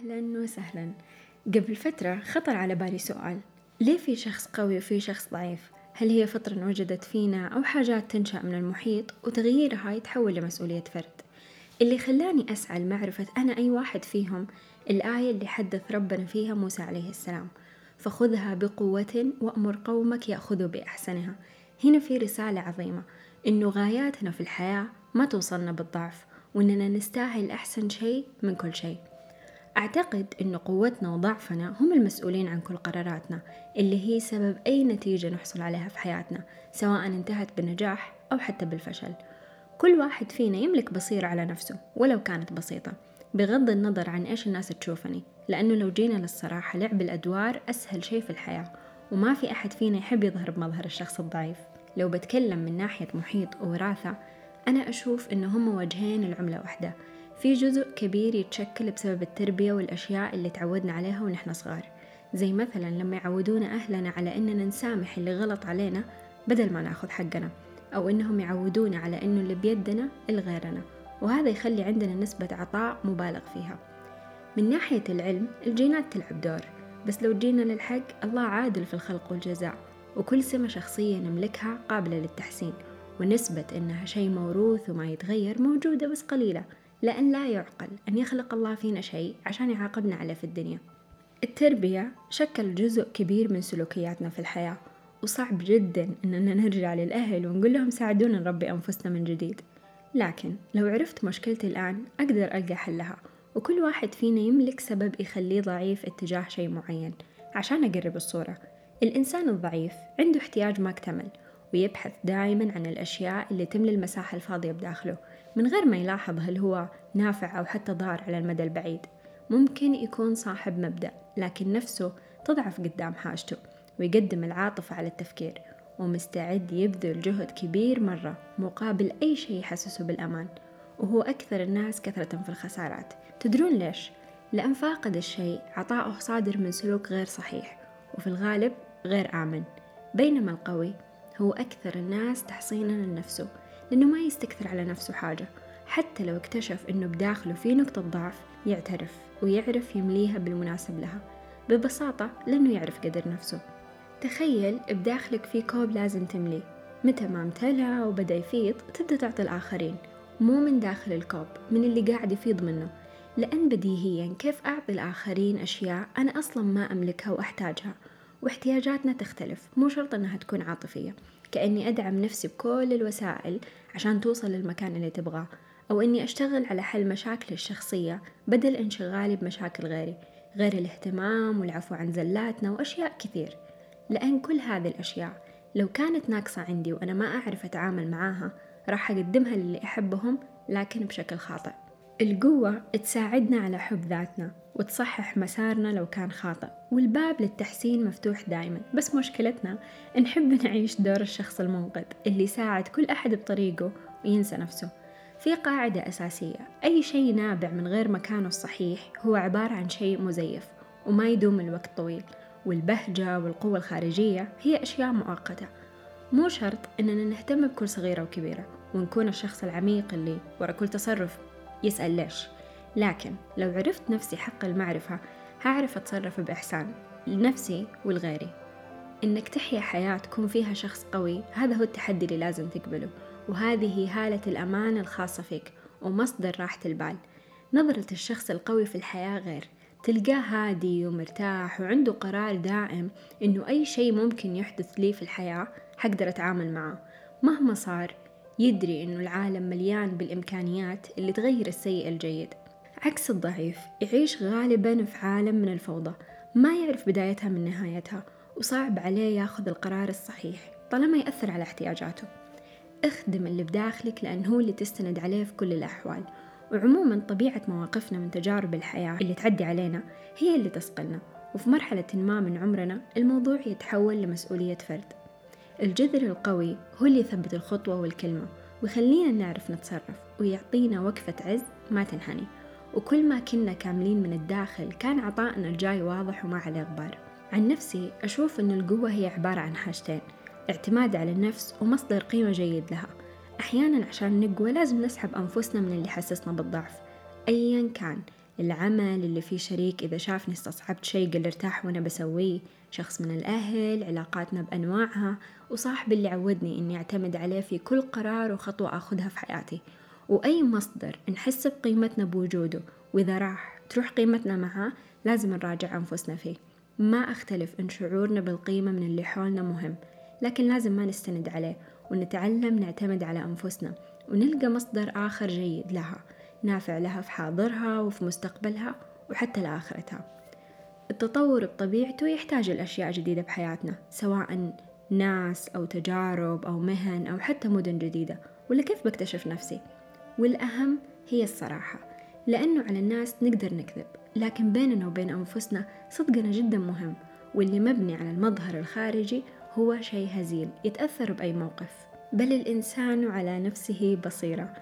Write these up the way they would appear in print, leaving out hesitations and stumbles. أهلا وسهلا. قبل فترة خطر على بالي سؤال، ليه في شخص قوي وفي شخص ضعيف؟ هل هي فطرة وجدت فينا أو حاجات تنشأ من المحيط وتغييرها يتحول لمسؤولية فرد؟ اللي خلاني أسعى لمعرفة أنا أي واحد فيهم الآية اللي حدث ربنا فيها موسى عليه السلام، فخذها بقوة وأمر قومك يأخذوا بأحسنها. هنا في رسالة عظيمة، إنه غاياتنا في الحياة ما توصلنا بالضعف، وإننا نستاهل أحسن شيء من كل شيء. أعتقد إن قوتنا وضعفنا هم المسؤولين عن كل قراراتنا اللي هي سبب أي نتيجة نحصل عليها في حياتنا، سواء انتهت بالنجاح أو حتى بالفشل. كل واحد فينا يملك بصيرة على نفسه ولو كانت بسيطة، بغض النظر عن إيش الناس تشوفني، لأنه لو جينا للصراحة لعب الأدوار أسهل شيء في الحياة، وما في أحد فينا يحب يظهر بمظهر الشخص الضعيف. لو بتكلم من ناحية محيط ووراثة، أنا أشوف إن هم وجهين العملة واحدة. في جزء كبير يتشكل بسبب التربية والأشياء اللي تعودنا عليها ونحن صغار، زي مثلا لما يعودونا أهلنا على أننا نسامح اللي غلط علينا بدل ما نأخذ حقنا، أو أنهم يعودونا على أنه اللي بيدنا لغيرنا، وهذا يخلي عندنا نسبة عطاء مبالغ فيها. من ناحية العلم، الجينات تلعب دور، بس لو جينا للحق، الله عادل في الخلق والجزاء، وكل سمة شخصية نملكها قابلة للتحسين، ونسبة أنها شيء موروث وما يتغير موجودة بس قليلة، لأن لا يعقل أن يخلق الله فينا شيء عشان يعاقبنا عليه في الدنيا. التربية شكل جزء كبير من سلوكياتنا في الحياة، وصعب جدا أننا نرجع للأهل ونقول لهم ساعدونا نربي أنفسنا من جديد، لكن لو عرفت مشكلتي الآن أقدر ألقى حلها. وكل واحد فينا يملك سبب يخليه ضعيف اتجاه شيء معين. عشان أقرب الصورة، الإنسان الضعيف عنده احتياج ما اكتمل، ويبحث دائما عن الأشياء اللي تملي المساحة الفاضية بداخله من غير ما يلاحظ هل هو نافع أو حتى ضار على المدى البعيد. ممكن يكون صاحب مبدأ، لكن نفسه تضعف قدام حاجته، ويقدم العاطفة على التفكير، ومستعد يبذل جهد كبير مرة مقابل أي شيء يحسسه بالأمان. وهو أكثر الناس كثرة في الخسارات. تدرون ليش؟ لأن فاقد الشيء عطاؤه صادر من سلوك غير صحيح، وفي الغالب غير آمن. بينما القوي هو أكثر الناس تحصيناً لنفسه، لأنه ما يستكثر على نفسه حاجة. حتى لو اكتشف أنه بداخله في نقطة ضعف، يعترف ويعرف يمليها بالمناسب لها، ببساطة لأنه يعرف قدر نفسه. تخيل بداخلك في كوب لازم تمليه، متى ما امتلأ وبدأ يفيض تبدأ تعطي الآخرين، مو من داخل الكوب، من اللي قاعد يفيض منه. لأن بديهياً كيف أعطي الآخرين أشياء أنا أصلاً ما أملكها وأحتاجها؟ واحتياجاتنا تختلف، مو شرط أنها تكون عاطفية، كأني أدعم نفسي بكل الوسائل عشان توصل للمكان اللي تبغاه، أو أني أشتغل على حل مشاكلي الشخصية بدل انشغالي بمشاكل غيري، غير الاهتمام والعفو عن زلاتنا وأشياء كثير. لأن كل هذه الأشياء لو كانت ناقصة عندي وأنا ما أعرف أتعامل معاها، راح أقدمها للي أحبهم لكن بشكل خاطئ. القوة تساعدنا على حب ذاتنا وتصحح مسارنا لو كان خاطئ، والباب للتحسين مفتوح دائما، بس مشكلتنا نحب نعيش دور الشخص المنقذ اللي يساعد كل أحد بطريقه وينسى نفسه. في قاعدة أساسية، أي شيء نابع من غير مكانه الصحيح هو عبارة عن شيء مزيف وما يدوم الوقت طويل، والبهجة والقوة الخارجية هي أشياء مؤقتة. مو شرط أننا نهتم بكل صغيرة وكبيرة ونكون الشخص العميق اللي ورا كل تصرف يسأل ليش، لكن لو عرفت نفسي حق المعرفة هعرف أتصرف بإحسان لنفسي ولغيري. إنك تحيا حياة تكون فيها شخص قوي، هذا هو التحدي اللي لازم تقبله، وهذه هالة الأمان الخاصة فيك ومصدر راحة البال. نظرة الشخص القوي في الحياة غير، تلقاه هادي ومرتاح وعنده قرار دائم إنه أي شيء ممكن يحدث لي في الحياة حقدر أتعامل معه مهما صار. يدري إنه العالم مليان بالإمكانيات اللي تغير السيء الجيد. عكس الضعيف، يعيش غالباً في عالم من الفوضى، ما يعرف بدايتها من نهايتها، وصعب عليه ياخذ القرار الصحيح طالما يأثر على احتياجاته. اخدم اللي بداخلك، لأنه هو اللي تستند عليه في كل الأحوال. وعموماً طبيعة مواقفنا من تجارب الحياة اللي تعدي علينا هي اللي تسقلنا، وفي مرحلة ما من عمرنا الموضوع يتحول لمسؤولية فرد. الجذر القوي هو اللي يثبت الخطوة والكلمة، ويخلينا نعرف نتصرف، ويعطينا وقفة عز ما تنحني. وكل ما كنا كاملين من الداخل كان عطائنا الجاي واضح وما عليه غبار. عن نفسي أشوف أن القوة هي عبارة عن حاجتين، اعتماد على النفس ومصدر قيمة جيد لها. أحيانا عشان نقوى لازم نسحب أنفسنا من اللي حسسنا بالضعف أيا كان، العمل اللي فيه شريك إذا شافني استصعبت شيء قال ارتاح وأنا بسويه، شخص من الأهل، علاقاتنا بأنواعها، وصاحب اللي عودني إني أعتمد عليه في كل قرار وخطوة أخذها في حياتي. وأي مصدر نحس بقيمتنا بوجوده وإذا راح تروح قيمتنا معه لازم نراجع أنفسنا فيه. ما أختلف إن شعورنا بالقيمة من اللي حولنا مهم، لكن لازم ما نستند عليه ونتعلم نعتمد على أنفسنا ونلقى مصدر آخر جيد لها، نافع لها في حاضرها وفي مستقبلها وحتى لآخرتها. التطور بطبيعته يحتاج الأشياء جديدة بحياتنا، سواء ناس أو تجارب أو مهن أو حتى مدن جديدة، ولا كيف بكتشف نفسي. والأهم هي الصراحة، لأنه على الناس نقدر نكذب، لكن بيننا وبين أنفسنا صدقنا جدا مهم، واللي مبني على المظهر الخارجي هو شيء هزيل يتأثر بأي موقف. بل الإنسان على نفسه بصيرة،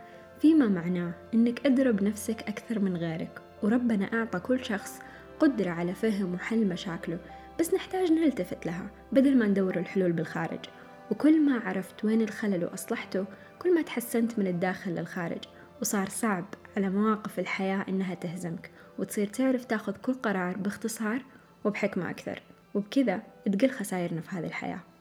فيما معناه أنك أدرى بنفسك أكثر من غيرك، وربنا أعطى كل شخص قدرة على فهم وحل مشاكله، بس نحتاج نلتفت لها بدل ما ندور الحلول بالخارج. وكل ما عرفت وين الخلل وأصلحته كل ما تحسنت من الداخل للخارج، وصار صعب على مواقف الحياة أنها تهزمك، وتصير تعرف تاخذ كل قرار باختصار وبحكمة أكثر، وبكذا تقل خسائرنا في هذه الحياة.